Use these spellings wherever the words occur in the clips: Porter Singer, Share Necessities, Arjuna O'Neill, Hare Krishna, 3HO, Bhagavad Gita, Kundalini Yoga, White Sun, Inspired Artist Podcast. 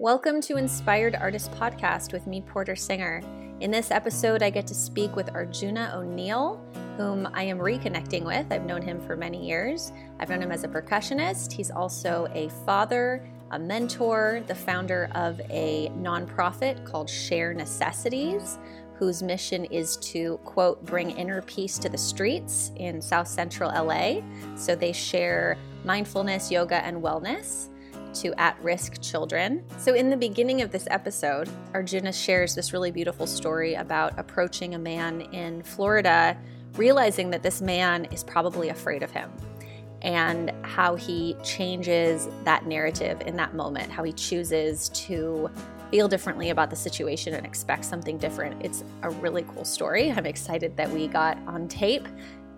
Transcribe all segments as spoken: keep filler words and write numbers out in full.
Welcome to Inspired Artist Podcast with me, Porter Singer. In this episode, I get to speak with Arjuna O'Neill, whom I am reconnecting with. I've known him for many years. I've known him as a percussionist. He's also a father, a mentor, the founder of a nonprofit called Share Necessities, whose mission is to, quote, bring inner peace to the streets in South Central L A. So they share mindfulness, yoga, and wellness to at-risk children. So in the beginning of this episode, Arjuna shares this really beautiful story about approaching a man in Florida, realizing that this man is probably afraid of him, and how he changes that narrative in that moment, how he chooses to feel differently about the situation and expect something different. It's a really cool story. I'm excited that we got on tape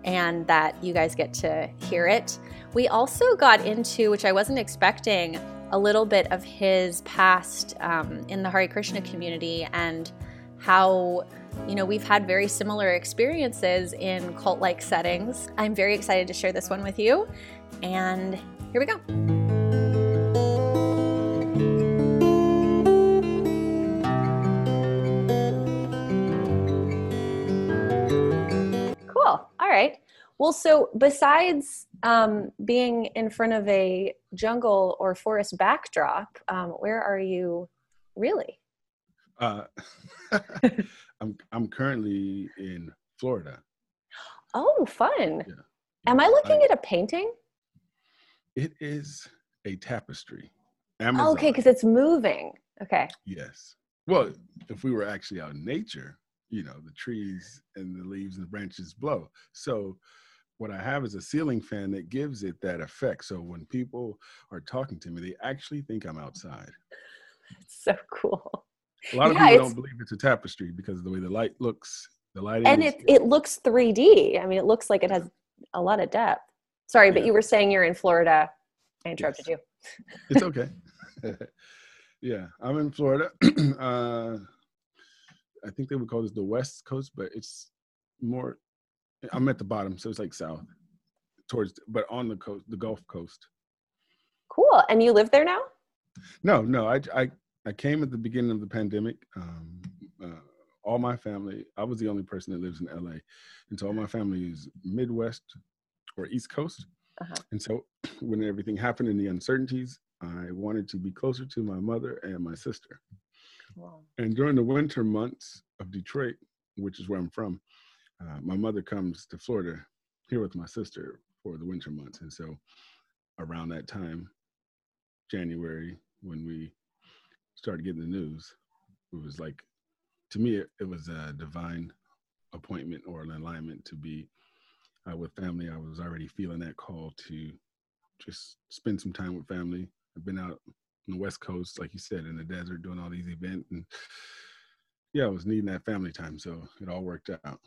and that you guys get to hear it. We also got into, which I wasn't expecting, a little bit of his past um, in the Hare Krishna community, and how, you know, we've had very similar experiences in cult-like settings. I'm very excited to share this one with you, and here we go. Cool. All right. Well, so besides um, being in front of a jungle or forest backdrop, um, where are you really? Uh, I'm I'm currently in Florida. Oh, fun. Yeah. Am I looking I, at a painting? It is a tapestry. Amazon. Oh, okay, because it's moving. Okay. Yes. Well, if we were actually out in nature, you know, the trees and the leaves and the branches blow. So what I have is a ceiling fan that gives it that effect. So when people are talking to me, they actually think I'm outside. That's so cool. A lot of yeah, people don't believe it's a tapestry because of the way the light looks, the lighting. And it, it looks three D. I mean, it looks like it has a lot of depth. Sorry, yeah. But you were saying you're in Florida. I interrupted yes. you. It's okay. Yeah, I'm in Florida. uh, I think they would call this the West Coast, but it's more, I'm at the bottom. So it's like south towards, but on the coast, the Gulf Coast. Cool. And you live there now? No, no. I, I, I came at the beginning of the pandemic. Um, uh, all my family, I was the only person that lives in L A. And so all my family is Midwest or East Coast. Uh-huh. And so when everything happened and the uncertainties, I wanted to be closer to my mother and my sister. Wow. And during the winter months of Detroit, which is where I'm from, uh, my mother comes to Florida here with my sister for the winter months. And so around that time, January, when we started getting the news, it was like, to me, it, it was a divine appointment or an alignment to be uh, with family. I was already feeling that call to just spend some time with family. I've been out on the West Coast, like you said, in the desert, doing all these events. And yeah, I was needing that family time. So it all worked out.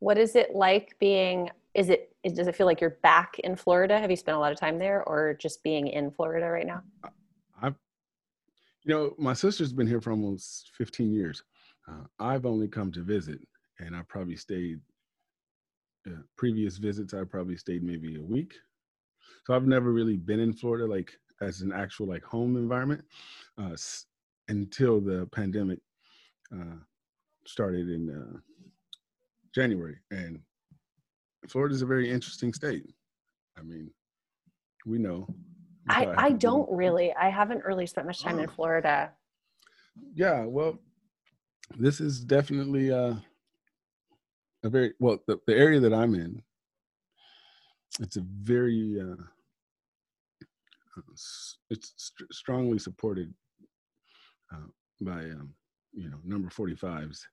What is it like being, is it, is, does it feel like you're back in Florida? Have you spent a lot of time there, or just being in Florida right now? I, I've, you know, my sister's been here for almost fifteen years. Uh, I've only come to visit, and I probably stayed, uh, previous visits, I probably stayed maybe a week. So I've never really been in Florida, like as an actual like home environment uh, s- until the pandemic uh, started in uh, January. And Florida is a very interesting state. I mean, we know. I, I don't really. I haven't really spent much time oh. in Florida. Yeah, well, this is definitely uh, a very, well, the, the area that I'm in, it's a very, uh, it's st- strongly supported uh, by, um, you know, number forty-five's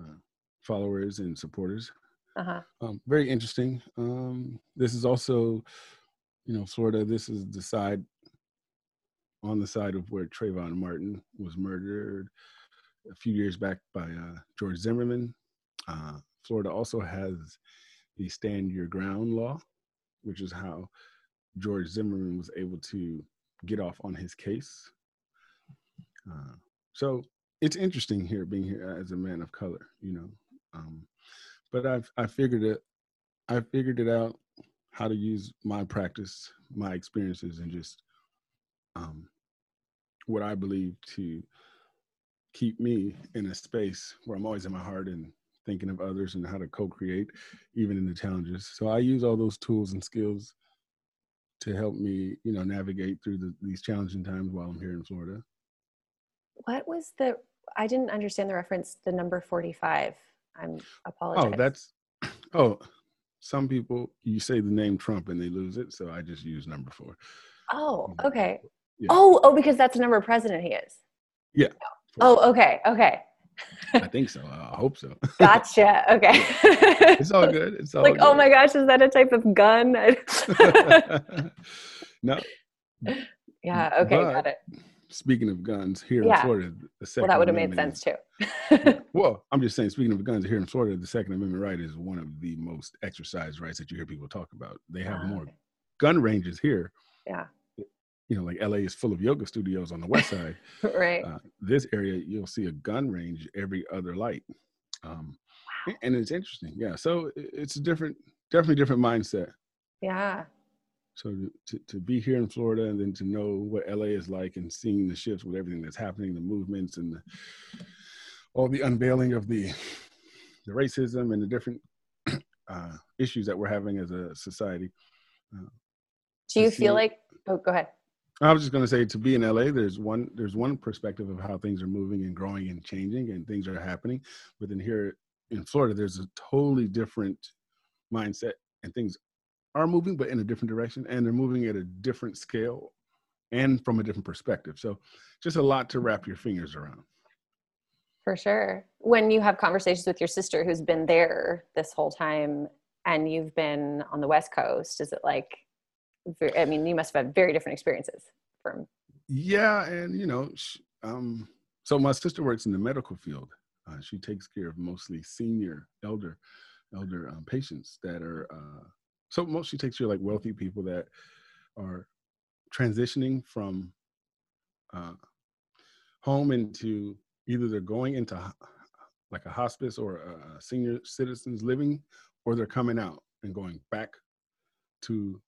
uh, followers and supporters. Uh-huh. Um, very interesting. Um, this is also, you know, Florida, this is the side, on the side of where Trayvon Martin was murdered a few years back by uh, George Zimmerman. Uh, Florida also has the Stand Your Ground law, which is how George Zimmerman was able to get off on his case. Uh, so it's interesting here, being here as a man of color, you know. Um, but I've I figured it, I figured it out. How to use my practice, my experiences, and just um, what I believe to keep me in a space where I'm always in my heart and thinking of others and how to co-create, even in the challenges. So I use all those tools and skills to help me, you know, navigate through the, these challenging times while I'm here in Florida. What was the, I didn't understand the reference, the number forty-five. I'm apologizing. Oh, that's, oh, some people, you say the name Trump and they lose it. So I just use number four. Oh, okay. Yeah. Oh, oh, because that's the number of president he is. Yeah. Oh, okay. Okay. I think so. I hope so. Gotcha. Okay. It's all good. It's all like, good. Oh my gosh, is that a type of gun? No. Yeah. Okay. But, got it. Speaking of guns here yeah. in Florida, the second well, that would have made sense is, too. Well, I'm just saying, speaking of guns here in Florida, the Second Amendment right is one of the most exercised rights that you hear people talk about. They have oh, more okay. gun ranges here. Yeah. You know, like L A is full of yoga studios on the west side. Right. Uh, this area, you'll see a gun range every other light. Um, wow. And it's interesting. Yeah. So it's a different, definitely different mindset. Yeah. So to, to be here in Florida and then to know what L A is like and seeing the shifts with everything that's happening, the movements and the, all the unveiling of the the racism and the different uh, issues that we're having as a society. Uh, Do you feel like, oh, go ahead. I was just going to say, to be in L A, there's one there's one perspective of how things are moving and growing and changing and things are happening. But then here in Florida, there's a totally different mindset and things are moving, but in a different direction, and they're moving at a different scale and from a different perspective. So just a lot to wrap your fingers around. For sure. When you have conversations with your sister who's been there this whole time and you've been on the West Coast, is it like, I mean, you must have had very different experiences from. Yeah. And, you know, um, so my sister works in the medical field. Uh, she takes care of mostly senior elder, elder um, patients that are, uh, So mostly takes you like wealthy people that are transitioning from uh, home into either they're going into like a hospice or a senior citizens living, or they're coming out and going back to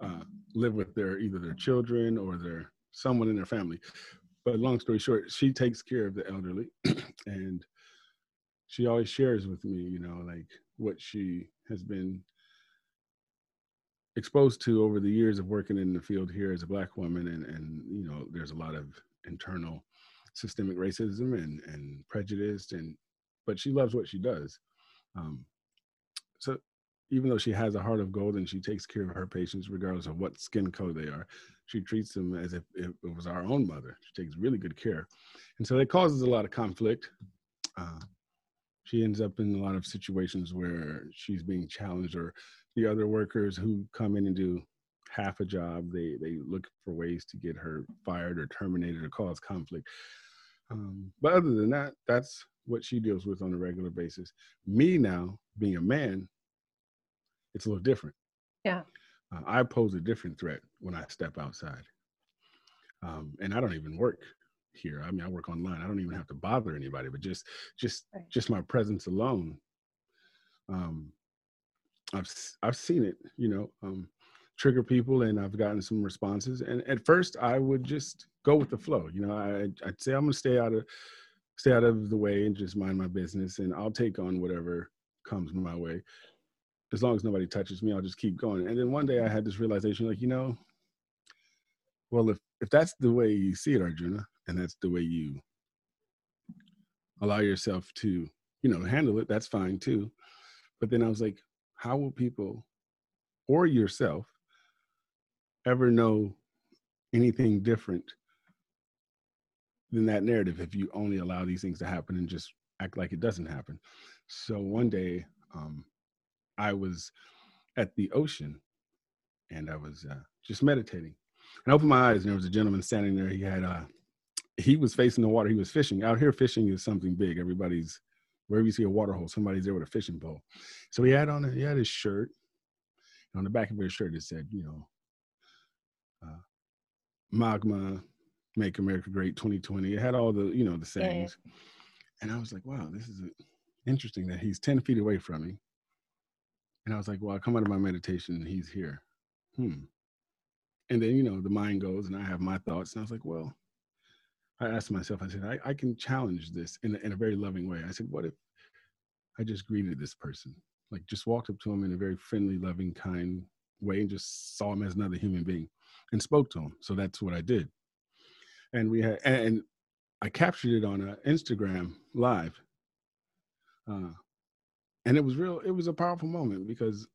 uh, live with their, either their children or their someone in their family. But long story short, she takes care of the elderly and she always shares with me, you know, like what she has been exposed to over the years of working in the field here as a Black woman, and and you know, there's a lot of internal systemic racism and and prejudice, and but she loves what she does. Um, so even though she has a heart of gold and she takes care of her patients regardless of what skin color they are, she treats them as if it was our own mother. She takes really good care, and so it causes a lot of conflict. Uh, she ends up in a lot of situations where she's being challenged, or the other workers who come in and do half a job, they they look for ways to get her fired or terminated or cause conflict. Um, but other than that, that's what she deals with on a regular basis. Me now, being a man, it's a little different. Yeah. Uh, I pose a different threat when I step outside. Um, and I don't even work here. I mean, I work online. I don't even have to bother anybody, but just just right. just my presence alone. Um, I've I've seen it, you know, um, trigger people, and I've gotten some responses. And at first, I would just go with the flow. You know, I, I'd say I'm gonna stay out of stay out of the way and just mind my business, and I'll take on whatever comes my way, as long as nobody touches me. I'll just keep going. And then one day, I had this realization, like, you know, well, if if that's the way you see it, Arjuna, and that's the way you allow yourself to, you know, handle it, that's fine too. But then I was like, how will people or yourself ever know anything different than that narrative if you only allow these things to happen and just act like it doesn't happen? So one day um, I was at the ocean and I was uh, just meditating, and I opened my eyes and there was a gentleman standing there. He had uh, he was facing the water. He was fishing. Out here, fishing is something big. Everybody's Wherever you see a water hole, somebody's there with a fishing pole. So he had on a, he had his shirt, and on the back of his shirt it said, you know, uh, MAGMA, Make America Great twenty twenty. It had all the, you know, the sayings. Yeah. And I was like, wow, this is interesting that he's ten feet away from me. And I was like, well, I come out of my meditation and he's here. Hmm. And then, you know, the mind goes and I have my thoughts. And I was like, well, I asked myself, I said, I, I can challenge this in a, in a very loving way. I said, what if I just greeted this person? Like just walked up to him in a very friendly, loving, kind way and just saw him as another human being and spoke to him. So that's what I did. And we had, and I captured it on an Instagram live. Uh, and it was real, it was a powerful moment because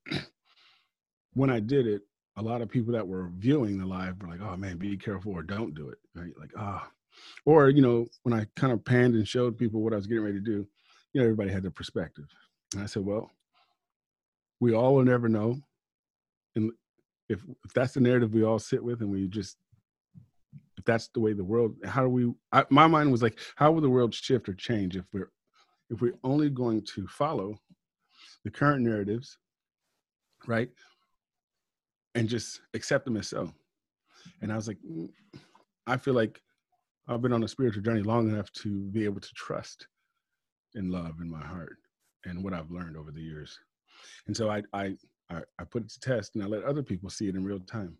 when I did it, a lot of people that were viewing the live were like, oh man, be careful or don't do it. Right? Like, ah, oh. Or, you know, when I kind of panned and showed people what I was getting ready to do, you know, everybody had their perspective. And I said, well, we all will never know. And if, if that's the narrative we all sit with and we just, if that's the way the world, how do we, I, my mind was like, how will the world shift or change if we're, if we're only going to follow the current narratives, right? And just accept them as so. And I was like, I feel like I've been on a spiritual journey long enough to be able to trust and love in my heart and what I've learned over the years. And so I, I, I, I put it to test and I let other people see it in real time.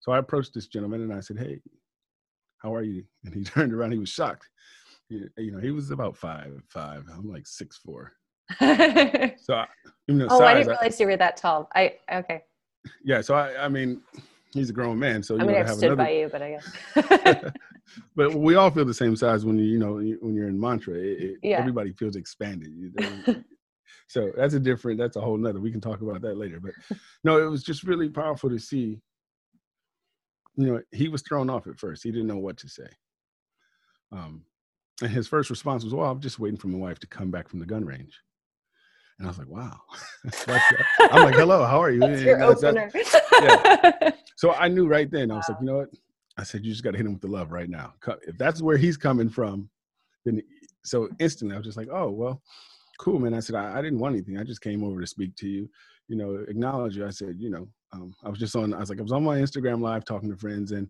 So I approached this gentleman and I said, hey, how are you? And he turned around, he was shocked. You know, he was about five, five. I'm like six, four. So I, even though oh, size, I didn't realize I, you were that tall. I, okay. Yeah. So I, I mean, he's a grown man. So you I mean, know, I have stood another... by you, but I guess. But we all feel the same size when you, you know, when you're in mantra, it, it, yeah. Everybody feels expanded. You know? So that's a different, that's a whole nother, we can talk about that later, but no, it was just really powerful to see, you know, he was thrown off at first. He didn't know what to say. Um, And his first response was, well, I'm just waiting for my wife to come back from the gun range. And I was like, wow. I'm like, hello, how are you? That's your that's, opener. That's, yeah. So I knew right then, I was wow. like, you know what? I said, you just got to hit him with the love right now. If that's where he's coming from, then so instantly I was just like, oh, well, cool, man. I said, I, I didn't want anything. I just came over to speak to you, you know, acknowledge you. I said, you know, um, I was just on, I was like, I was on my Instagram live talking to friends and,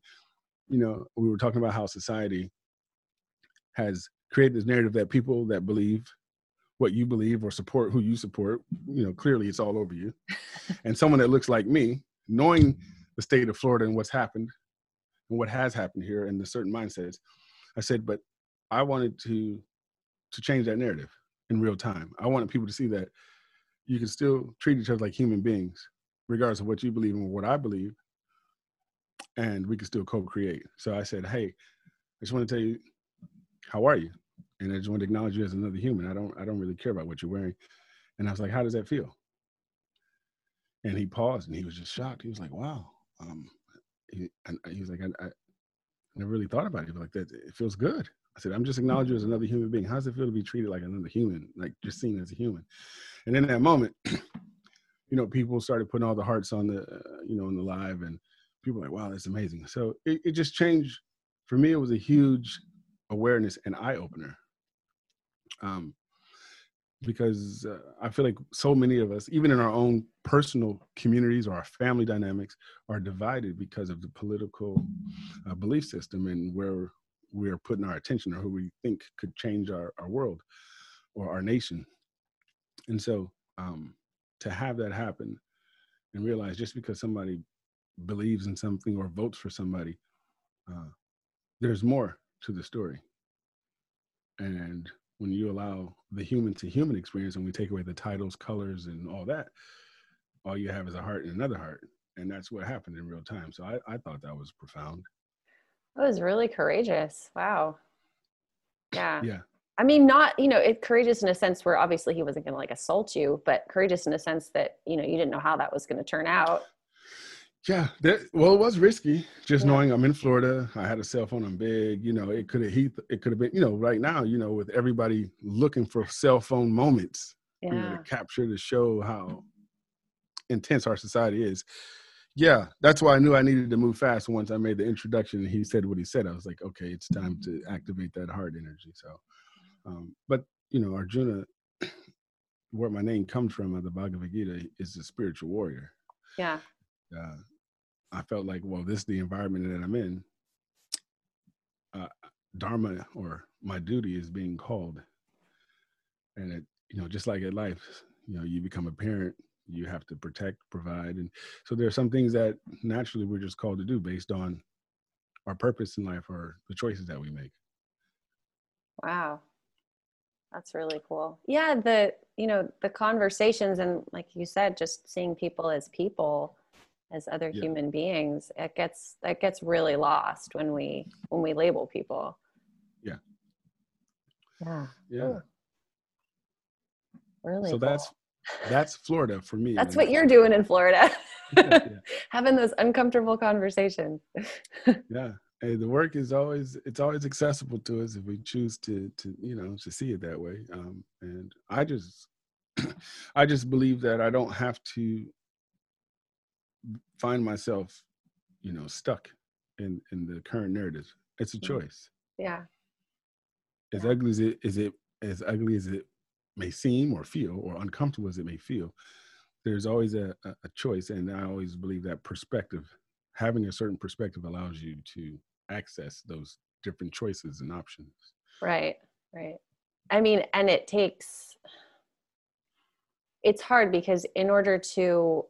you know, we were talking about how society has created this narrative that people that believe what you believe or support who you support, you know, clearly it's all over you. And someone that looks like me, knowing the state of Florida and what's happened and what has happened here and the certain mindsets, I said, but I wanted to to change that narrative in real time. I wanted people to see that you can still treat each other like human beings, regardless of what you believe and what I believe, and we can still co-create. So I said, hey, I just want to tell you, how are you? And I just want to acknowledge you as another human. I don't, I don't really care about what you're wearing. And I was like, how does that feel? And he paused and he was just shocked. He was like, wow. Um, he, and he was like, I, I never really thought about it. He was like, that, it feels good. I said, I'm just acknowledging you as another human being. How does it feel to be treated like another human, like just seen as a human? And in that moment, you know, people started putting all the hearts on the, uh, you know, on the live and people were like, wow, that's amazing. So it, it just changed. For me, it was a huge awareness and eye-opener um, because uh, I feel like so many of us, even in our own personal communities or our family dynamics, are divided because of the political uh, belief system and where we're putting our attention or who we think could change our, our world or our nation. And so um, to have that happen and realize just because somebody believes in something or votes for somebody, uh, there's more to the story. And when you allow the human to human experience and we take away the titles, colors, and all that, all you have is a heart and another heart. And that's what happened in real time. So I, I thought that was profound. That was really courageous. Wow. Yeah. Yeah. I mean, not, you know, it courageous in a sense where obviously he wasn't going to like assault you, but courageous in a sense that, you know, you didn't know how that was going to turn out. Yeah. That, well, it was risky. Just yeah. knowing I'm in Florida, I had a cell phone. I'm big. You know, it could have he. It could have been. You know, right now, you know, with everybody looking for cell phone moments, yeah. you know, to capture to show how intense our society is. Yeah, that's why I knew I needed to move fast. Once I made the introduction, and he said what he said. I was like, okay, it's time to activate that heart energy. So, um, but you know, Arjuna, where my name comes from, of the Bhagavad Gita, is a spiritual warrior. Yeah. Uh, I felt like, well, this is the environment that I'm in. Uh, Dharma or my duty is being called. And, it, you know, just like in life, you know, you become a parent, you have to protect, provide. And so there are some things that naturally we're just called to do based on our purpose in life or the choices that we make. Wow. That's really cool. Yeah. The, you know, the conversations and like you said, just seeing people as people, as other yeah. human beings, it gets, that gets really lost when we, when we label people. Yeah. Yeah. Yeah. Ooh. Really. So cool. that's, that's Florida for me. That's what you're doing in Florida. yeah, yeah. Having those uncomfortable conversations. yeah. Hey, the work is always, it's always accessible to us if we choose to, to, you know, to see it that way. Um, and I just, I just believe that I don't have to find myself, you know, stuck in, in the current narrative. It's a choice. Yeah. As yeah. ugly as it, as it, as ugly as it may seem or feel, or uncomfortable as it may feel, there's always a, a, a choice. And I always believe that perspective, having a certain perspective allows you to access those different choices and options. Right, right. I mean, and it takes, it's hard because in order to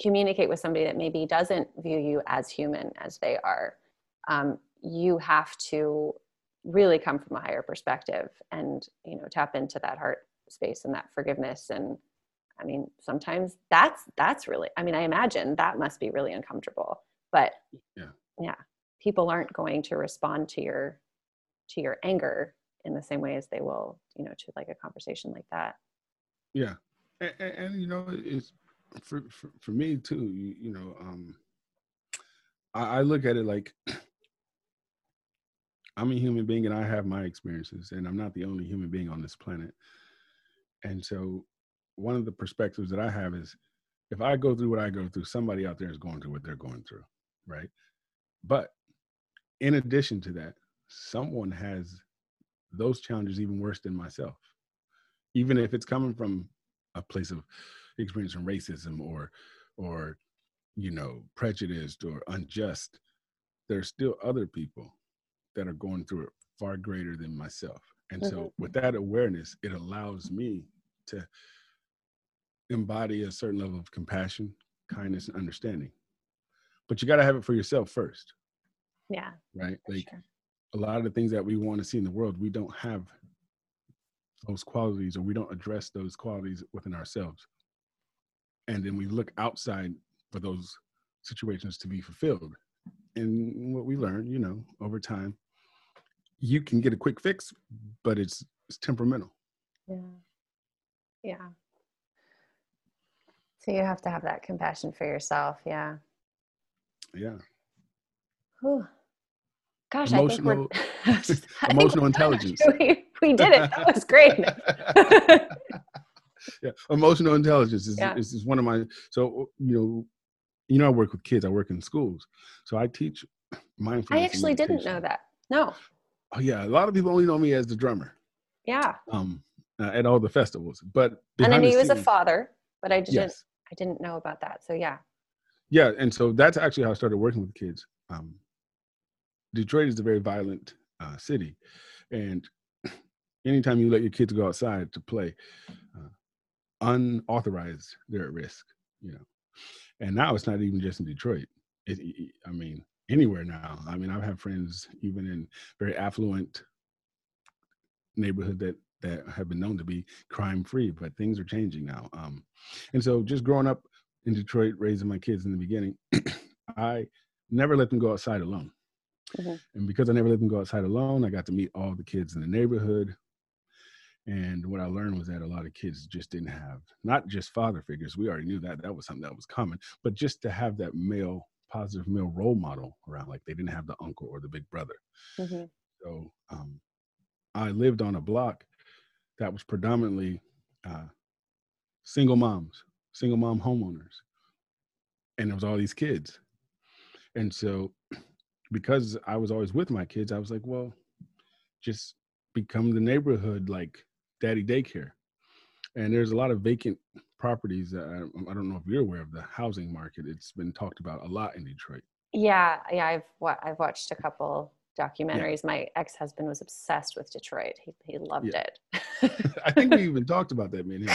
communicate with somebody that maybe doesn't view you as human as they are, um, you have to really come from a higher perspective and, you know, tap into that heart space and that forgiveness. And I mean, sometimes that's, that's really, I mean, I imagine that must be really uncomfortable, but yeah, yeah, people aren't going to respond to your, to your anger in the same way as they will, you know, to like a conversation like that. Yeah. And, and, and you know, it's for, for, for me too, you, you know, um, I, I look at it like I'm a human being and I have my experiences and I'm not the only human being on this planet. And so one of the perspectives that I have is if I go through what I go through, somebody out there is going through what they're going through, right? But in addition to that, someone has those challenges even worse than myself. Even if it's coming from a place of experience from racism or, or, you know, prejudiced or unjust, there's still other people that are going through it far greater than myself. And so with that awareness, it allows me to embody a certain level of compassion, kindness, and understanding. But you got to have it for yourself first. Yeah. Right? Like sure. A lot of the things that we want to see in the world, we don't have those qualities or we don't address those qualities within ourselves. And then we look outside for those situations to be fulfilled. And what we learn, you know, over time, you can get a quick fix, but it's, it's temperamental. Yeah. Yeah. So you have to have that compassion for yourself. Yeah. Yeah. Whew. Gosh, emotional, I think we're, emotional intelligence. We, we did it. That was great. yeah. Emotional intelligence is, yeah. is, is one of my, so, you know, you know, I work with kids. I work in schools. So I teach mindfulness. I actually didn't know that. No. Oh yeah. A lot of people only know me as the drummer. Yeah. Um, uh, at all the festivals, but. And I knew he was a father, but I didn't, yes. I didn't know about that. So yeah. Yeah. And so that's actually how I started working with kids. Um, Detroit is a very violent uh, city. And anytime you let your kids go outside to play, uh, unauthorized, they're at risk, you know. And now it's not even just in Detroit. It, it, I mean, anywhere now. I mean, I've had friends even in very affluent neighborhood that, that have been known to be crime-free, but things are changing now. Um, and so just growing up in Detroit, raising my kids in the beginning, I never let them go outside alone. Mm-hmm. And because I never let them go outside alone, I got to meet all the kids in the neighborhood. And what I learned was that a lot of kids just didn't have, not just father figures. We already knew that that was something that was common, but just to have that male, positive male role model around, like they didn't have the uncle or the big brother. Mm-hmm. So um, I lived on a block that was predominantly uh, single moms, single mom homeowners. And there was all these kids. And so because I was always with my kids, I was like, well, just become the neighborhood, like daddy daycare. And there's a lot of vacant properties that I, I don't know if you're aware of the housing market. It's been talked about a lot in Detroit. Yeah. Yeah. I've, wa- I've watched a couple documentaries. Yeah. My ex-husband was obsessed with Detroit. He, he loved yeah. it. I think we even talked about that, man.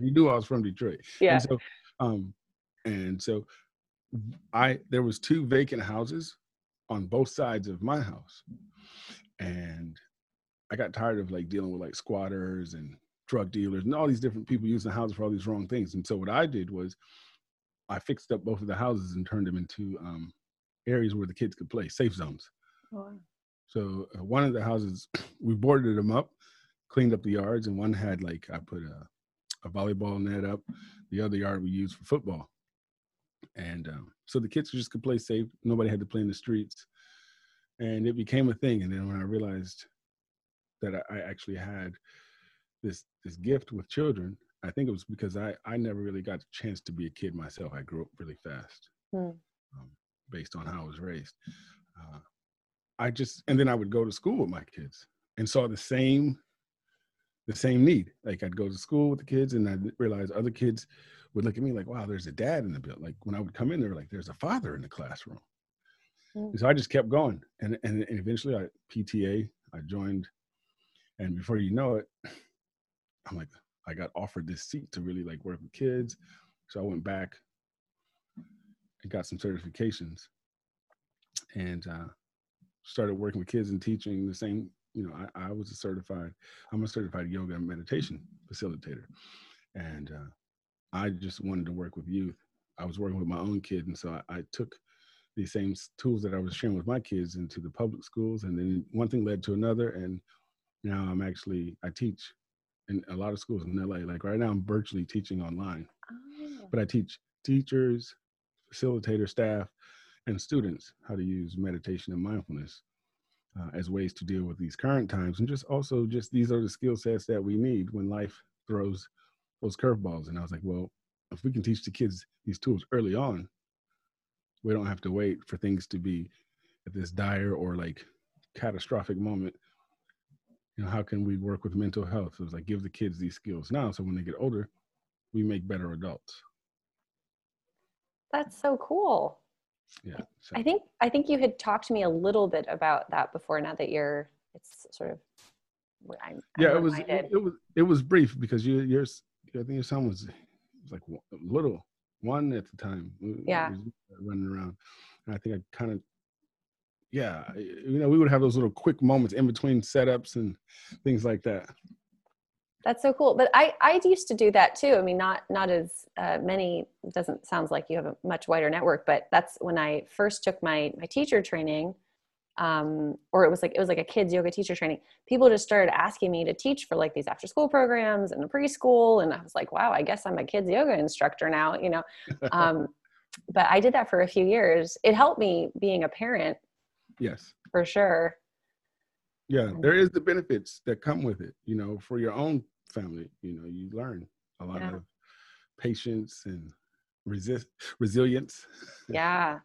You knew I was from Detroit. Yeah. And so, um, and so I, there was two vacant houses on both sides of my house. And I got tired of like dealing with like squatters and drug dealers and all these different people using the houses for all these wrong things. And so what I did was I fixed up both of the houses and turned them into um, areas where the kids could play, safe zones. Wow. So uh, one of the houses, we boarded them up, cleaned up the yards, and one had like, I put a, a volleyball net up. The other yard we used for football. And um, so the kids just could play safe. Nobody had to play in the streets. And it became a thing. And then when I realized that I, I actually had this this gift with children, I think it was because I, I never really got a chance to be a kid myself. I grew up really fast, mm. um, based on how I was raised. Uh, I just, and then I would go to school with my kids and saw the same, the same need. Like I'd go to school with the kids and I realized other kids would look at me like, wow, there's a dad in the building. Like when I would come in, they were like, there's a father in the classroom. Mm. And so I just kept going. And, and, and eventually I P T A, I joined. And before you know it, I'm like, I got offered this seat to really like work with kids. So I went back and got some certifications and uh, started working with kids and teaching the same, you know, I, I was a certified, I'm a certified yoga and meditation facilitator. And uh, I just wanted to work with youth. I was working with my own kid. And so I, I took the same tools that I was sharing with my kids into the public schools. And then one thing led to another. And now I'm actually, I teach in a lot of schools in L A. Like right now I'm virtually teaching online, oh. but I teach teachers, facilitator staff, and students how to use meditation and mindfulness uh, as ways to deal with these current times. And just also just these are the skill sets that we need when life throws those curveballs. And I was like, well, if we can teach the kids these tools early on, we don't have to wait for things to be at this dire or like catastrophic moment. You know, how can we work with mental health? So it was like, give the kids these skills now. So when they get older, we make better adults. That's so cool. Yeah. So. I think, I think you had talked to me a little bit about that before. Now that you're, it's sort of, I'm, yeah, I'm it was, it, it was, it was brief because you, you're, I think your son was, was like little one at the time. Yeah. Running around. And I think I kind of, yeah, you know, we would have those little quick moments in between setups and things like that. That's so cool. But I, I used to do that too. I mean, not, not as uh, many, doesn't sound like you have a much wider network, but that's when I first took my, my teacher training, um, or it was like, it was like a kids yoga teacher training. People just started asking me to teach for like these after school programs and the preschool. And I was like, wow, I guess I'm a kids yoga instructor now, you know? Um, but I did that for a few years. It helped me being a parent. Yes, for sure. Yeah, there is the benefits that come with it, you know, for your own family. You know, you learn a lot yeah. of patience and resist resilience. Yeah.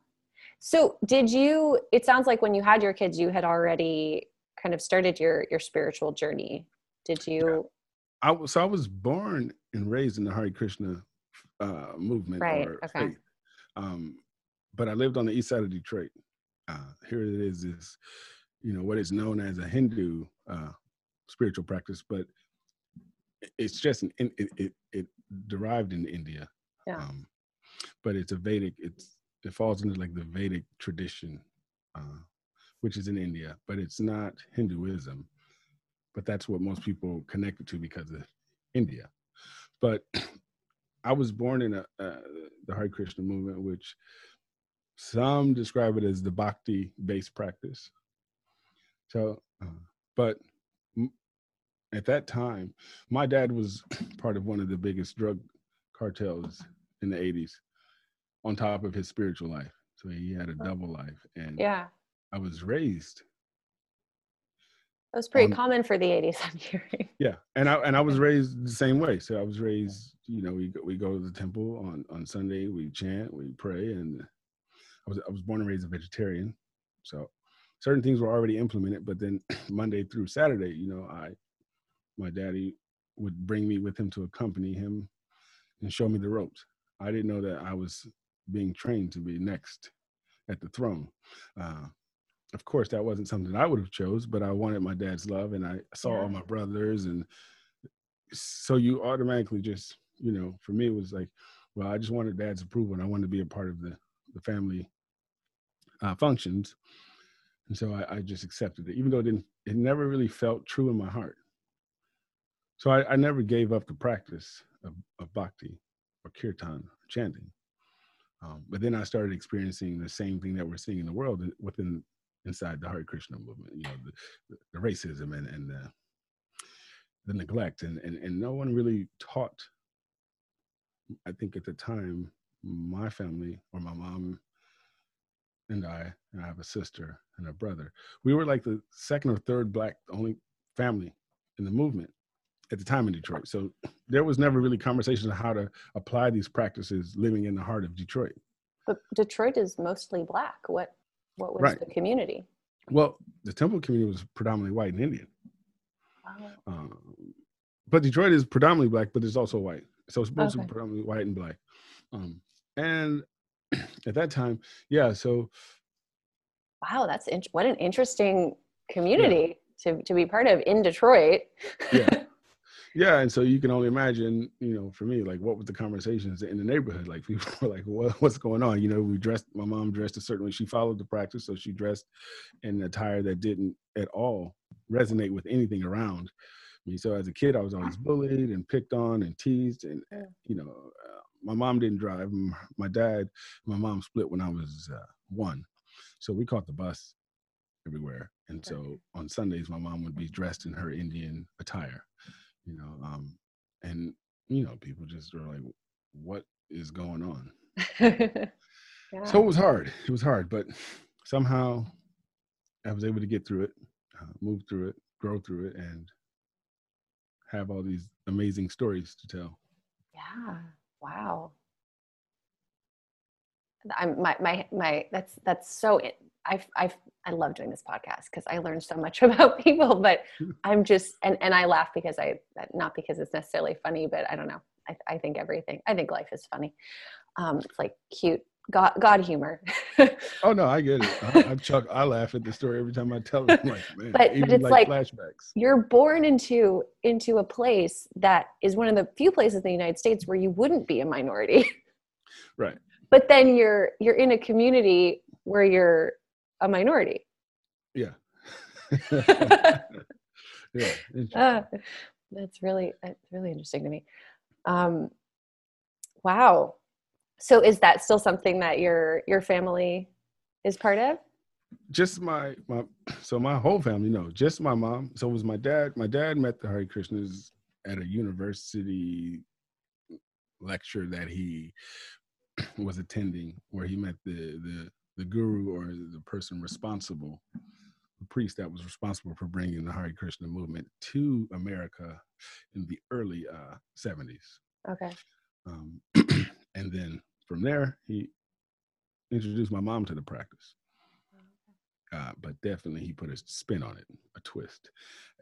So did you, it sounds like when you had your kids, you had already kind of started your, your spiritual journey. Did you? Yeah. I was, so I was born and raised in the Hare Krishna uh, movement. Right. Or okay. Faith. Um, but I lived on the east side of Detroit. Uh, here it is, is, you know, what is known as a Hindu uh, spiritual practice, but it's just an, it, it it derived in India, yeah. um, but it's a Vedic. It's it falls into like the Vedic tradition, uh, which is in India, but it's not Hinduism. But that's what most people connect it to because of India. But I was born in a, uh, the Hare Krishna movement, which. Some describe it as the bhakti-based practice. So, uh, but m- at that time, my dad was part of one of the biggest drug cartels in the eighties on top of his spiritual life. So he had a double life. And yeah. I was raised. That was pretty on, common for the eighties, I'm hearing. Yeah, and I and I was raised the same way. So I was raised, you know, we, we go to the temple on, on Sunday, we chant, we pray, and I was I was born and raised a vegetarian, so certain things were already implemented. But then Monday through Saturday, you know, I, my daddy would bring me with him to accompany him and show me the ropes. I didn't know that I was being trained to be next at the throne. Uh, of course, that wasn't something I would have chose, but I wanted my dad's love, and I saw yeah. all my brothers and so you automatically just, you know, for me, it was like, well, I just wanted dad's approval and I wanted to be a part of the, the family uh, functions. And so I, I just accepted it, even though it didn't, it never really felt true in my heart. So I, I never gave up the practice of, of bhakti or kirtan, chanting. Um, but then I started experiencing the same thing that we're seeing in the world within inside the Hare Krishna movement, you know, the, the racism and, and the, the neglect. And, and, and no one really taught, I think at the time, my family or my mom and I, and I have a sister and a brother. We were like the second or third black only family in the movement at the time in Detroit. So there was never really conversation on how to apply these practices living in the heart of Detroit. But Detroit is mostly black. What, what was right. the community? Well, the temple community was predominantly white and Indian. Wow. Um, but Detroit is predominantly black, but there's also white. So it's supposed okay. to be predominantly white and black. Um, and at that time, yeah, so. Wow, that's in- what an interesting community yeah. to, to be part of in Detroit. Yeah. Yeah, and so you can only imagine, you know, for me, like, what were the conversations in the neighborhood? Like, people were like, what, what's going on? You know, we dressed, my mom dressed a certain way. She followed the practice, so she dressed in attire that didn't at all resonate with anything around me. So as a kid, I was always bullied and picked on and teased. And, you know, uh, my mom didn't drive. My dad, my mom split when I was uh, one. So we caught the bus everywhere. And so on Sundays, my mom would be dressed in her Indian attire. You know, um, and, you know, people just were like, what is going on? yeah. So it was hard. It was hard, but somehow I was able to get through it, uh, move through it, grow through it, and have all these amazing stories to tell. Yeah. Wow. I'm my, my, my, that's, that's so it. I've, I've, I love doing this podcast because I learned so much about people, but I'm just, and, and I laugh because I, not because it's necessarily funny, but I don't know. I, I think everything, I think life is funny. Um, it's like cute God, God humor. Oh no, I get it. I, I chuck, I laugh at the story every time I tell it. I'm like, man, but, even but it's like, like flashbacks. You're born into, into a place that is one of the few places in the United States where you wouldn't be a minority. Right. But then you're, you're in a community where you're, a minority. Yeah. yeah. Uh, that's really, that's really interesting to me. Um, wow. So is that still something that your, your family is part of? Just my, my, so my whole family, no, just my mom. So it was my dad. My dad met the Hare Krishnas at a university lecture that he was attending where he met the, the, the guru or the person responsible, the priest that was responsible for bringing the Hare Krishna movement to America in the early uh, seventies. Okay. Um, and then from there, he introduced my mom to the practice. Uh, but definitely he put a spin on it, a twist.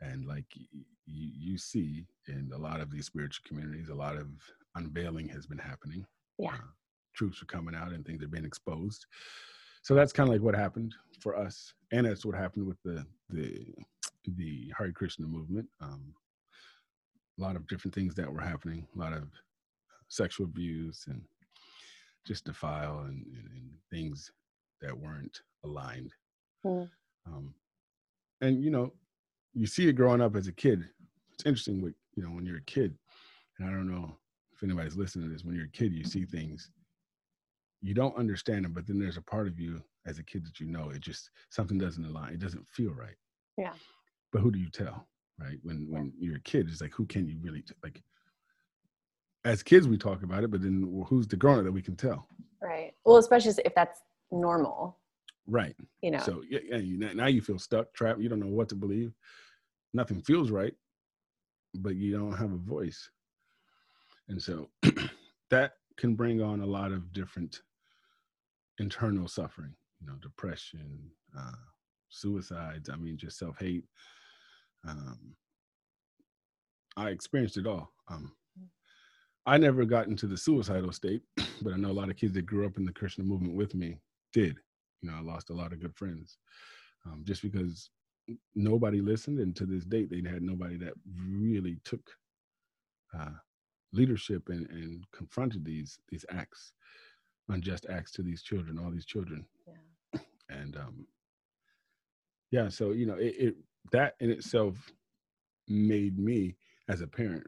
And like y- you see in a lot of these spiritual communities, a lot of unveiling has been happening. Yeah. Uh, truths are coming out and things are being exposed. So that's kind of like what happened for us, and that's what happened with the the the Hare Krishna movement. Um, a lot of different things that were happening, a lot of sexual abuse and just defile and, and, and things that weren't aligned. Mm. Um, and you know, you see it growing up as a kid. It's interesting, with you know, when you're a kid, and I don't know if anybody's listening to this. When you're a kid, you see things. You don't understand them, but then there's a part of you as a kid that you know, it just, something doesn't align. It doesn't feel right. Yeah. But who do you tell, right? When when you're a kid, it's like, who can you really, t- like, as kids we talk about it, but then well, who's the grown-up that we can tell? Right. Well, especially if that's normal. Right. You know. So yeah, yeah, now you feel stuck, trapped. You don't know what to believe. Nothing feels right, but you don't have a voice. And so that can bring on a lot of different internal suffering, you know, depression, uh, suicides, I mean, just self-hate. Um, I experienced it all. Um, I never got into the suicidal state, but I know a lot of kids that grew up in the Krishna movement with me did. You know, I lost a lot of good friends um, just because nobody listened. And to this date, they had nobody that really took uh, leadership and, and confronted these these acts, unjust acts to these children, all these children. Yeah. And um, yeah, so, you know, it, it that in itself made me as a parent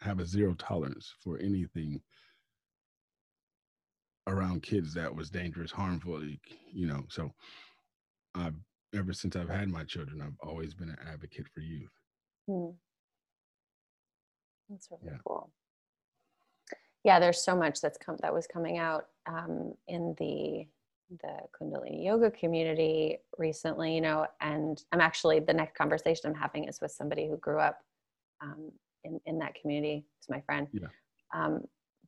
have a zero tolerance for anything around kids that was dangerous, harmful, you know. So I've, ever since I've had my children, I've always been an advocate for youth. Hmm. That's really yeah. cool. Yeah, there's so much that's come that was coming out um, in the the Kundalini Yoga community recently, you know. And I'm actually, the next conversation I'm having is with somebody who grew up um, in in that community. It's my friend, yeah. um,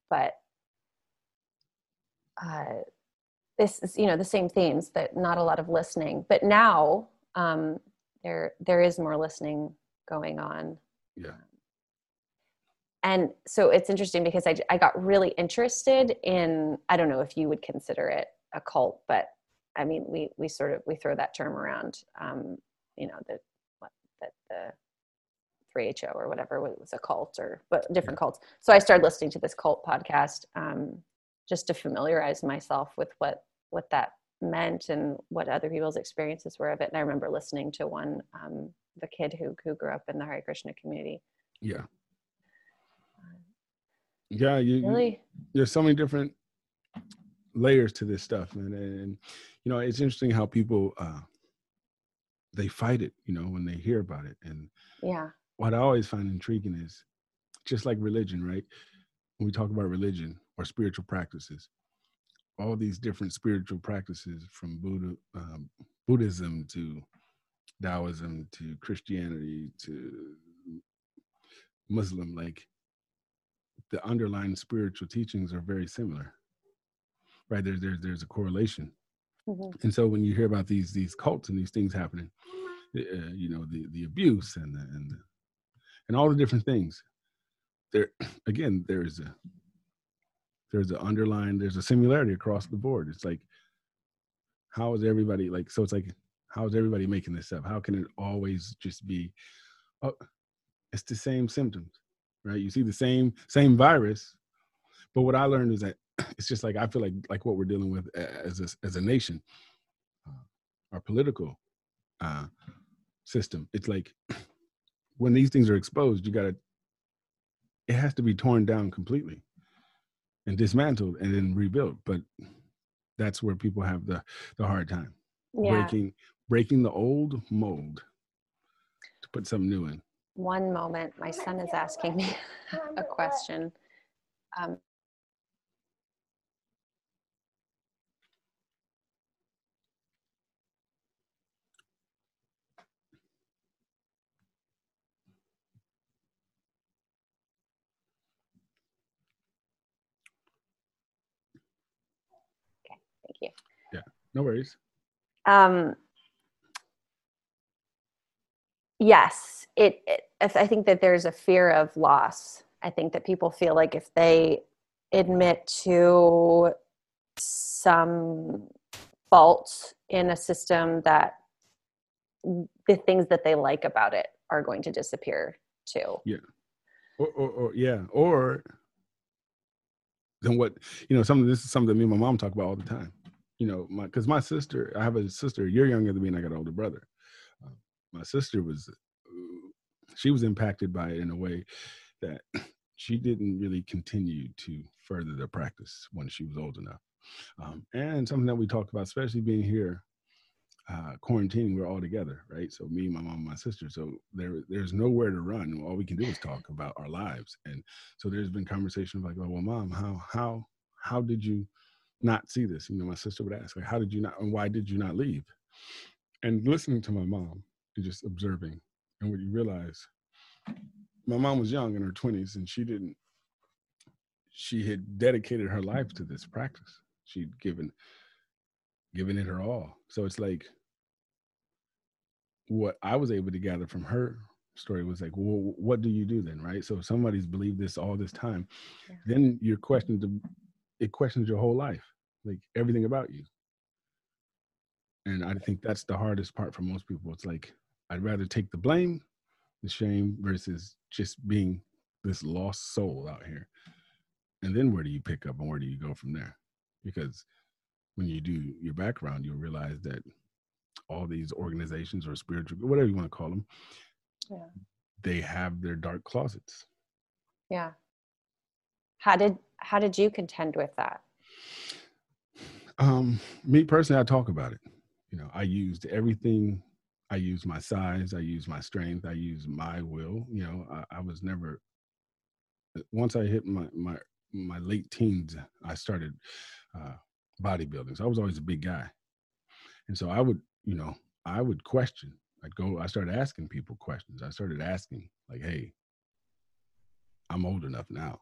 but. Uh, this is, you know, the same themes that not a lot of listening, but now um, there there is more listening going on. Yeah. And so it's interesting because I, I got really interested in, I don't know if you would consider it a cult, but I mean, we, we sort of, we throw that term around, um, you know, the, what, that the three H O or whatever was a cult or but different yeah. cults. So I started listening to this cult podcast um, just to familiarize myself with what, what that meant and what other people's experiences were of it. And I remember listening to one, um, the kid who, who grew up in the Hare Krishna community. Yeah. Yeah. You, really? you There's so many different layers to this stuff. And, and, you know, it's interesting how people, uh, they fight it, you know, when they hear about it. And yeah, what I always find intriguing is just like religion, right? When we talk about religion, or spiritual practices, all these different spiritual practices from Buddha, um, Buddhism to Taoism to Christianity to Muslim, like the underlying spiritual teachings are very similar, right? There's there's there's a correlation, mm-hmm. and so when you hear about these these cults and these things happening, uh, you know the the abuse and the, and the, and all the different things, there again there is a There's an underlying, there's a similarity across the board. It's like, how is everybody like, so it's like, how is everybody making this up? How can it always just be, oh, it's the same symptoms, right? You see the same, same virus. But what I learned is that it's just like, I feel like, like what we're dealing with as a, as a nation, uh, our political uh, system. It's like, when these things are exposed, you gotta, it has to be torn down completely and dismantled and then rebuilt. But that's where people have the, the hard time. Yeah. Breaking breaking the old mold to put something new in. One moment, my son is asking me a question. Um, You. Yeah, no worries. Um, yes, it, it. I think that there's a fear of loss. I think that people feel like if they admit to some fault in a system, that the things that they like about it are going to disappear too. Yeah. Or, or, or yeah, or then what? You know, some of this is something that me and my mom talk about all the time. You know, my because my sister, I have a sister. You're younger than me, and I got an older brother. Uh, my sister was, she was impacted by it in a way that she didn't really continue to further the practice when she was old enough. Um, and something that we talked about, especially being here, uh, quarantining, we're all together, right? So me, my mom, my sister. So there, there's nowhere to run. All we can do is talk about our lives. And so there's been conversation of like, oh, well, mom, how, how, how did you not see this? You know, my sister would ask, like, how did you not, and why did you not leave? And listening to my mom and just observing, and what you realize, my mom was young, in her twenties, and she didn't, she had dedicated her life to this practice. She'd given, given it her all. So it's like, what I was able to gather from her story was like, well, what do you do then, right? So if somebody's believed this all this time, yeah. then you're questioned to, it questions your whole life, like everything about you. And I think that's the hardest part for most people. It's like, I'd rather take the blame, the shame, versus just being this lost soul out here. And then where do you pick up and where do you go from there? Because when you do your background, you'll realize that all these organizations or spiritual, whatever you want to call them, yeah, they have their dark closets. Yeah. How did, how did you contend with that? Um, me personally, I talk about it. You know, I used everything. I used my size. I used my strength. I used my will. You know, I, I was never, once I hit my, my, my late teens, I started uh, bodybuilding. So I was always a big guy. And so I would, you know, I would question, I'd go, I started asking people questions. I started asking like, hey, I'm old enough now.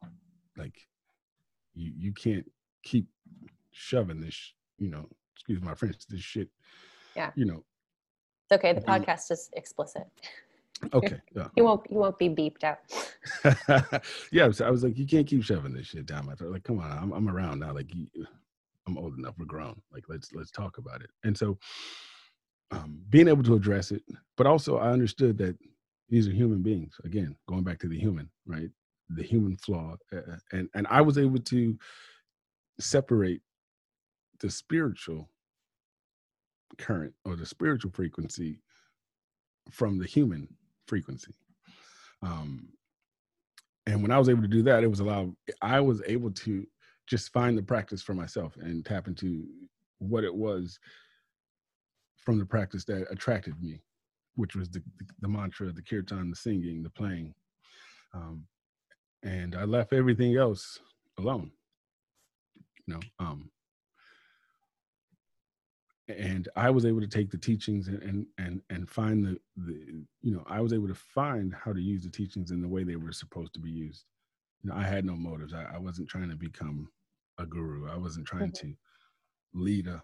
Like you, you can't keep shoving this, sh- you know, excuse my French, this shit, yeah, you know. It's okay. The podcast you, is explicit. Okay. Yeah. you won't, you won't be beeped out. Yeah. So I was like, you can't keep shoving this shit down my throat. Like, come on, I'm, I'm around now. Like you, I'm old enough. We're grown. Like, let's, let's talk about it. And so um, being able to address it, but also I understood that these are human beings. Again, going back to the human, right? The human flaw. Uh, and, and I was able to separate the spiritual current or the spiritual frequency from the human frequency. Um, and when I was able to do that, it was a lot of, I was able to just find the practice for myself and tap into what it was from the practice that attracted me, which was the, the, the mantra, the kirtan, the singing, the playing. Um, and I left everything else alone, you know, um, and I was able to take the teachings and and and find the, the, you know, I was able to find how to use the teachings in the way they were supposed to be used. You know, I had no motives. I, I wasn't trying to become a guru. I wasn't trying mm-hmm. to lead a,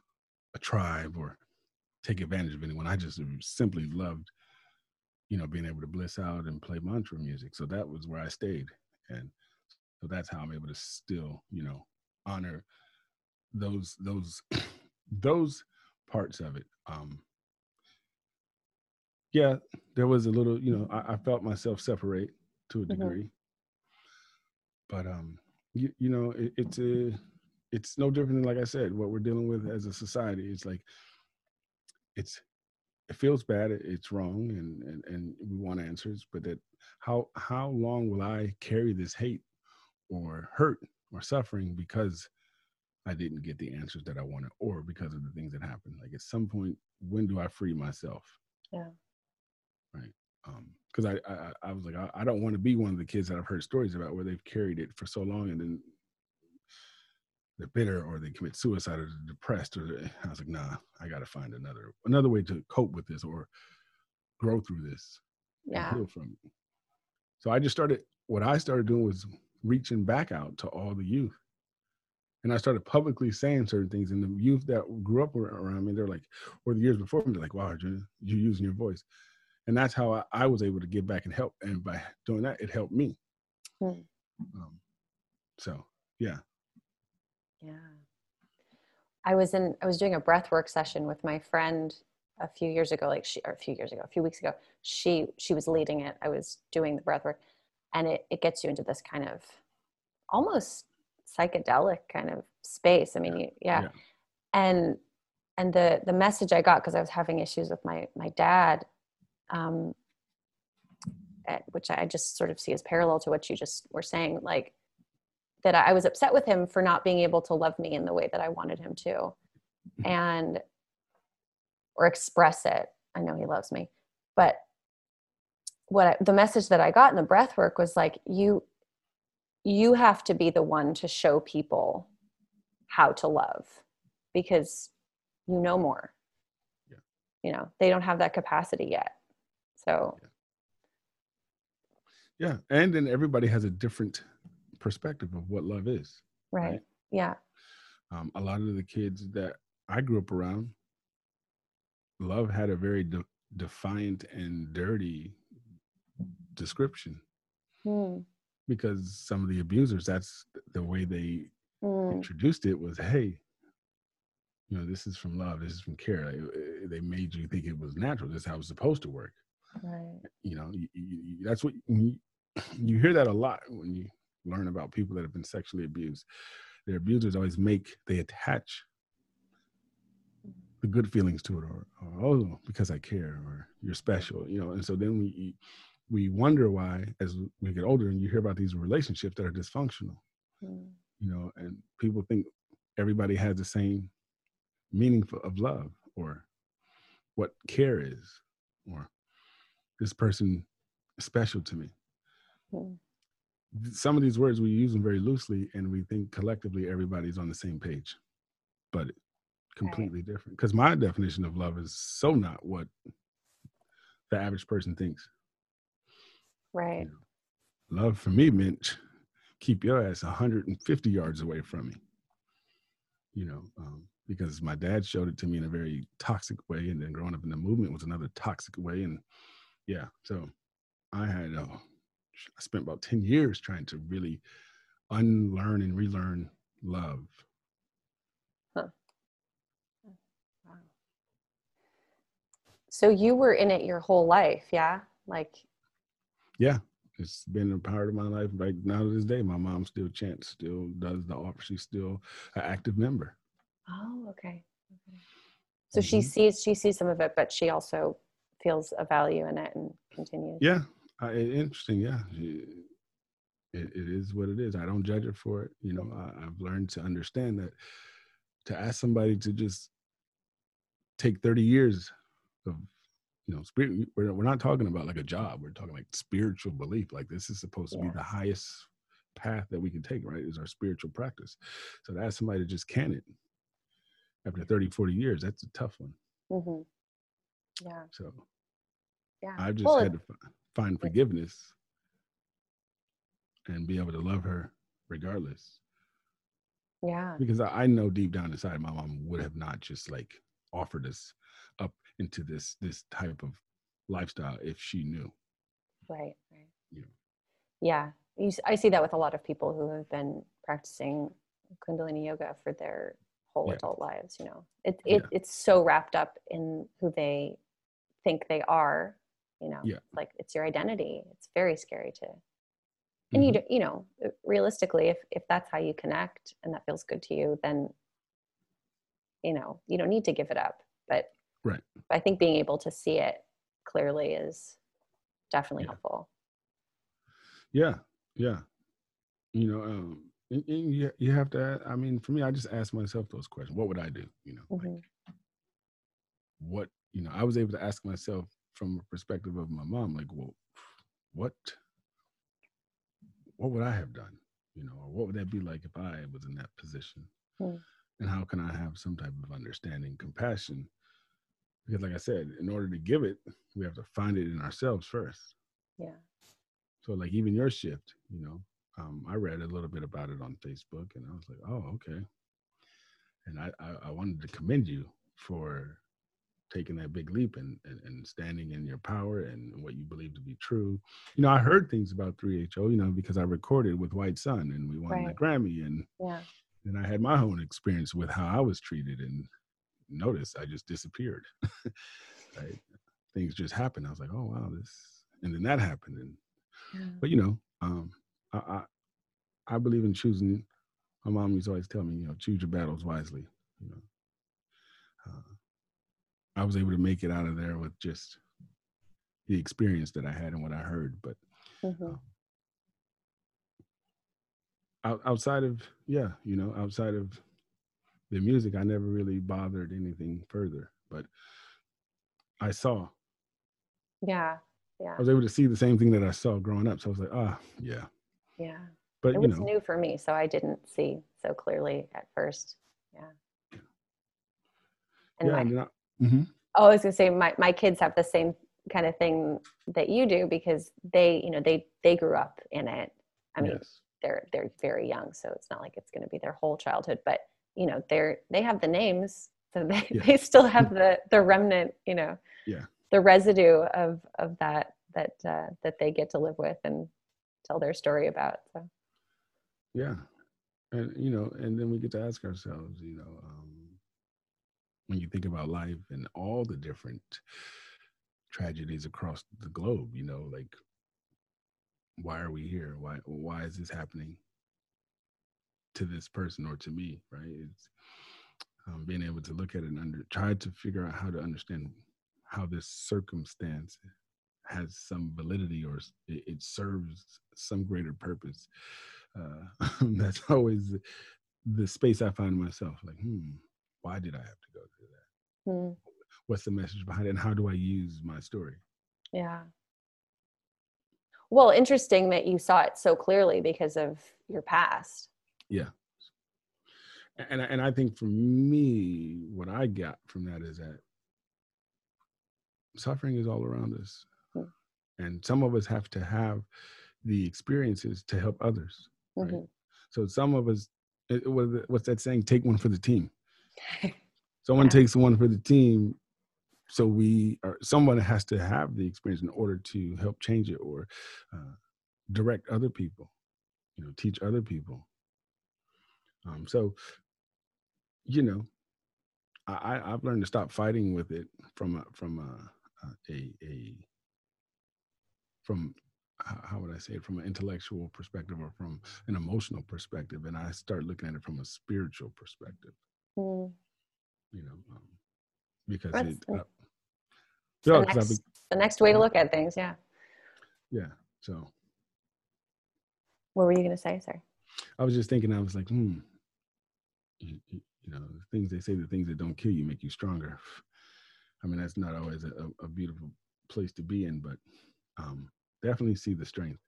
a tribe or take advantage of anyone. I just simply loved, you know, being able to bliss out and play mantra music. So that was where I stayed. And so that's how I'm able to still, you know, honor those, those, those, parts of it. Um, yeah, there was a little, you know, I, I felt myself separate to a degree, mm-hmm. but um, you, you know, it, it's a, it's no different than, like I said, what we're dealing with as a society. It's like, it's, it feels bad. It, it's wrong. And, and, and we want answers, but that how, how long will I carry this hate or hurt or suffering because I didn't get the answers that I wanted or because of the things that happened? Like at some point, when do I free myself? Yeah. Right. Um, cause I, I, I was like, I, I don't want to be one of the kids that I've heard stories about where they've carried it for so long and then they're bitter or they commit suicide or they're depressed. Or I was like, nah, I got to find another, another way to cope with this or grow through this. Yeah. And heal from it. So I just started, what I started doing was reaching back out to all the youth. And I started publicly saying certain things, and the youth that grew up around me, they're like, or the years before me, they're like, wow, Arjuna, you're using your voice. And that's how I, I was able to give back and help. And by doing that, it helped me. Mm. Um, so, yeah. Yeah. I was in, I was doing a breathwork session with my friend a few years ago, like she, or a few years ago, a few weeks ago, she, she was leading it. I was doing the breathwork, and it, it gets you into this kind of almost psychedelic kind of space. I mean, yeah. You, yeah. yeah. And, and the, the message I got, cause I was having issues with my, my dad, um, at, which I just sort of see as parallel to what you just were saying, like that I was upset with him for not being able to love me in the way that I wanted him to, and, or express it. I know he loves me, but what I, the message that I got in the breath work was like, you, you have to be the one to show people how to love because you know more, yeah. You know, they don't have that capacity yet. So. Yeah. yeah. And then everybody has a different perspective of what love is. Right. right? Yeah. Um, a lot of the kids that I grew up around, love had a very de- defiant and dirty description. Hmm. Because some of the abusers, that's the way they mm. introduced it was, hey, you know, this is from love. This is from care. Like, they made you think it was natural. This is how it's supposed to work. Right. You know, you, you, that's what you, you hear that a lot when you learn about people that have been sexually abused. Their abusers always make, they attach the good feelings to it, or, or oh, because I care, or you're special, you know. And so then we we wonder why, as we get older, and you hear about these relationships that are dysfunctional, mm. you know, and people think everybody has the same meaning for, of love, or what care is, or this person is special to me. Mm. Some of these words, we use them very loosely, and we think collectively everybody's on the same page, but completely right. different. Because my definition of love is so not what the average person thinks. Right. You know, love for me meant keep your ass one hundred fifty yards away from me, you know, um, because my dad showed it to me in a very toxic way, and then growing up in the movement was another toxic way. And yeah, so I had a uh, I spent about ten years trying to really unlearn and relearn love. Huh. Wow. So you were in it your whole life, yeah? Like, yeah, it's been a part of my life. Right now to this day, my mom still chants, still does the offer. She's still an active member. Oh, okay. okay. So mm-hmm. she sees she sees some of it, but she also feels a value in it and continues. Yeah. Uh, interesting, yeah. It, it is what it is. I don't judge her for it. You know, I, I've learned to understand that to ask somebody to just take thirty years of, you know, spirit, we're, we're not talking about like a job. We're talking like spiritual belief. Like this is supposed to be the highest path that we can take, right? Is our spiritual practice. So to ask somebody to just can it after thirty, forty years, that's a tough one. Mm-hmm. Yeah. So yeah. I've just well, had to find... find forgiveness and be able to love her regardless. Yeah. Because I, I know deep down inside my mom would have not just like offered us up into this this type of lifestyle if she knew. Right. Right. You know. Yeah. You, I see that with a lot of people who have been practicing Kundalini Yoga for their whole yeah. adult lives, you know. It, it yeah. it's so wrapped up in who they think they are. You know, yeah. like it's your identity. It's very scary to, and mm-hmm. you, do, you know, realistically, if, if that's how you connect and that feels good to you, then, you know, you don't need to give it up, but right. I think being able to see it clearly is definitely yeah. helpful. Yeah. Yeah. You know, um, and, and you, you have to, I mean, for me, I just ask myself those questions. What would I do? You know, mm-hmm. like, what, you know, I was able to ask myself, from a perspective of my mom, like, well, what, what would I have done? You know, or what would that be like if I was in that position? Mm. And how can I have some type of understanding, compassion? Because like I said, in order to give it, we have to find it in ourselves first. Yeah. So like even your shift, you know, um, I read a little bit about it on Facebook and I was like, oh, okay. And I, I, I wanted to commend you for taking that big leap and, and, and standing in your power and what you believe to be true. You know, I heard things about three H O, you know, because I recorded with White Sun and we won right. the Grammy and yeah. and I had my own experience with how I was treated and noticed I just disappeared. Right? Things just happened. I was like, oh, wow, this, and then that happened. And, yeah. But, you know, um, I, I I believe in choosing. My mom used to always tell me, you know, choose your battles wisely, you know. Uh, I was able to make it out of there with just the experience that I had and what I heard. But mm-hmm. um, out, outside of, yeah, you know, outside of the music, I never really bothered anything further, but I saw. Yeah. Yeah. I was able to see the same thing that I saw growing up. So I was like, ah, oh, yeah. Yeah. But it was you know, new for me. So I didn't see so clearly at first. Yeah. And yeah. I, I mean, I, Mm-hmm. Oh, I was gonna say my, my kids have the same kind of thing that you do because they, you know, they, they grew up in it. I mean, yes. they're, they're very young, so it's not like it's going to be their whole childhood, but you know, they're, they have the names, so they, yeah. they still have the, the remnant, you know, yeah. the residue of, of that, that, uh, that they get to live with and tell their story about. So. Yeah. And, you know, and then we get to ask ourselves, you know, um, when you think about life and all the different tragedies across the globe, you know, like why are we here? Why why is this happening to this person or to me, right? It's um, being able to look at it and under, try to figure out how to understand how this circumstance has some validity, or it, it serves some greater purpose. Uh, that's always the space I find myself, like, hmm, why did I have to go through that? Hmm. What's the message behind it, and how do I use my story? Yeah. Well, interesting that you saw it so clearly because of your past. Yeah. And, and I think for me, what I got from that is that suffering is all around us. Hmm. And some of us have to have the experiences to help others. Right? Mm-hmm. So some of us, it was, what's that saying? Take one for the team. Someone yeah. takes one for the team. So we are, someone has to have the experience in order to help change it, or uh, direct other people, you know, teach other people. Um, so, you know, I, I've learned to stop fighting with it from, a, from a, a, a, from, how would I say it, from an intellectual perspective or from an emotional perspective. And I start looking at it from a spiritual perspective, mm. you know, um, because That's, it, uh, the, yeah, next, be, the next way to look at things. Yeah. Yeah. So. What were you going to say? Sorry. I was just thinking, I was like, Hmm, you, you know, the things they say, the things that don't kill you make you stronger. I mean, that's not always a, a beautiful place to be in, but, um, definitely see the strength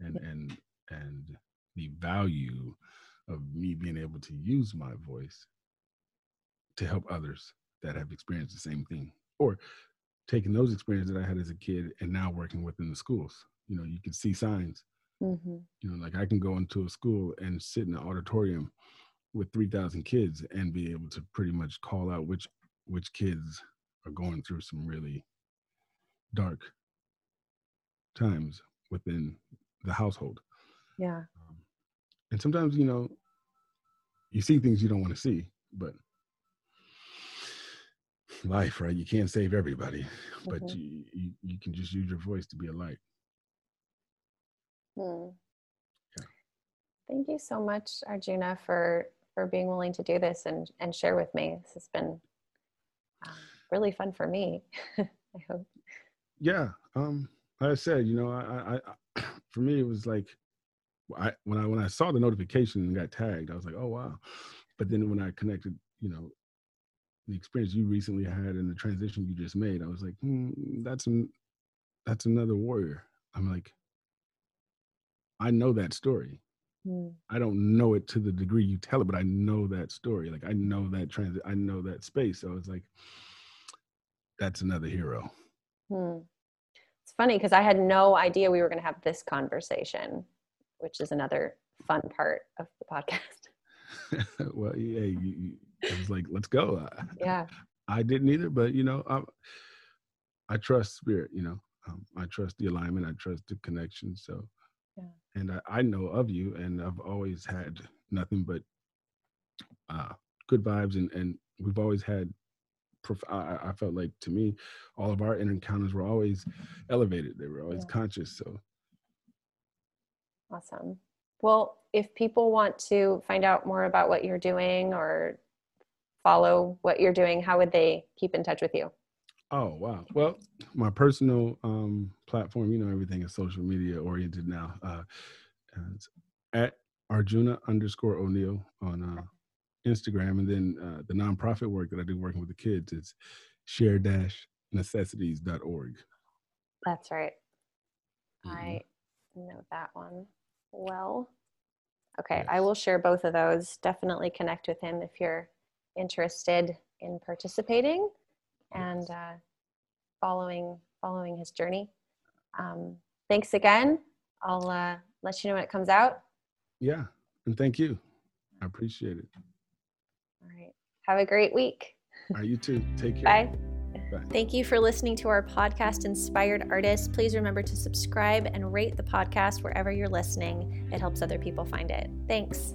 and and and the value of me being able to use my voice to help others that have experienced the same thing, or taking those experiences that I had as a kid and now working within the schools. You know, you can see signs. Mm-hmm. You know, like I can go into a school and sit in an auditorium with three thousand kids and be able to pretty much call out which which kids are going through some really dark times within the household. Yeah. Um, and sometimes, you know, you see things you don't want to see, but life, right? You can't save everybody, mm-hmm. but you, you, you can just use your voice to be a light. Hmm. Yeah. Thank you so much, Arjuna, for, for being willing to do this and, and share with me. This has been um, really fun for me. I hope. Yeah. Um, Like I said, you know, I, I, I, for me, it was like, I, when I, when I saw the notification and got tagged, I was like, oh, wow. But then when I connected, you know, the experience you recently had and the transition you just made, I was like, hmm, that's, an, that's another warrior. I'm like, I know that story. Mm. I don't know it to the degree you tell it, but I know that story. Like, I know that transit, I know that space. So I was like, that's another hero. Mm. It's funny because I had no idea we were going to have this conversation, which is another fun part of the podcast. Well, yeah, you, you, I was like, let's go. I, yeah. I didn't either, but you know, I, I trust spirit, you know, um, I trust the alignment. I trust the connection. So, yeah. And I, I know of you, and I've always had nothing but uh, good vibes, and, and we've always had I felt like, to me, all of our inner encounters were always elevated. They were always yeah. conscious. So awesome. Well, if people want to find out more about what you're doing or follow what you're doing, how would they keep in touch with you? Oh, wow. Well, my personal um, platform, you know, everything is social media oriented now. Uh, it's at Arjuna underscore O'Neill on uh, Instagram, and then uh, the nonprofit work that I do working with the kids is share necessities dot org. That's right. Mm-hmm. I know that one well. Okay, yes. I will share both of those. Definitely connect with him if you're interested in participating and uh, following following his journey. Um, thanks again. I'll uh, let you know when it comes out. Yeah, and thank you. I appreciate it. All right. Have a great week. All right, you too. Take care. Bye. Bye. Thank you for listening to our podcast, Inspired Artists. Please remember to subscribe and rate the podcast wherever you're listening. It helps other people find it. Thanks.